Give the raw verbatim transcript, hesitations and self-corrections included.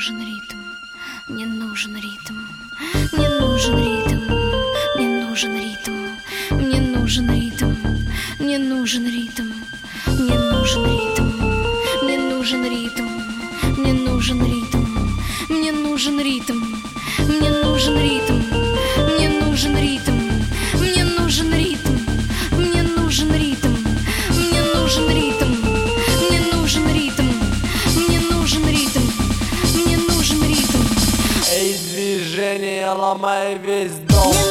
нужен ритм, мне нужен ритм, мне нужен ритм, мне нужен ритм, мне нужен ритм, мне нужен ритм, мне нужен ритм, мне нужен ритм, мне нужен ритм, мне нужен ритм, мне нужен ритм, мне нужен ритм, мне нужен ритм, мне нужен ритм, мне нужен ритм, мне нужен ритм, мне нужен ритм, мне нужен ритм. Эй, движение, ломай весь дом.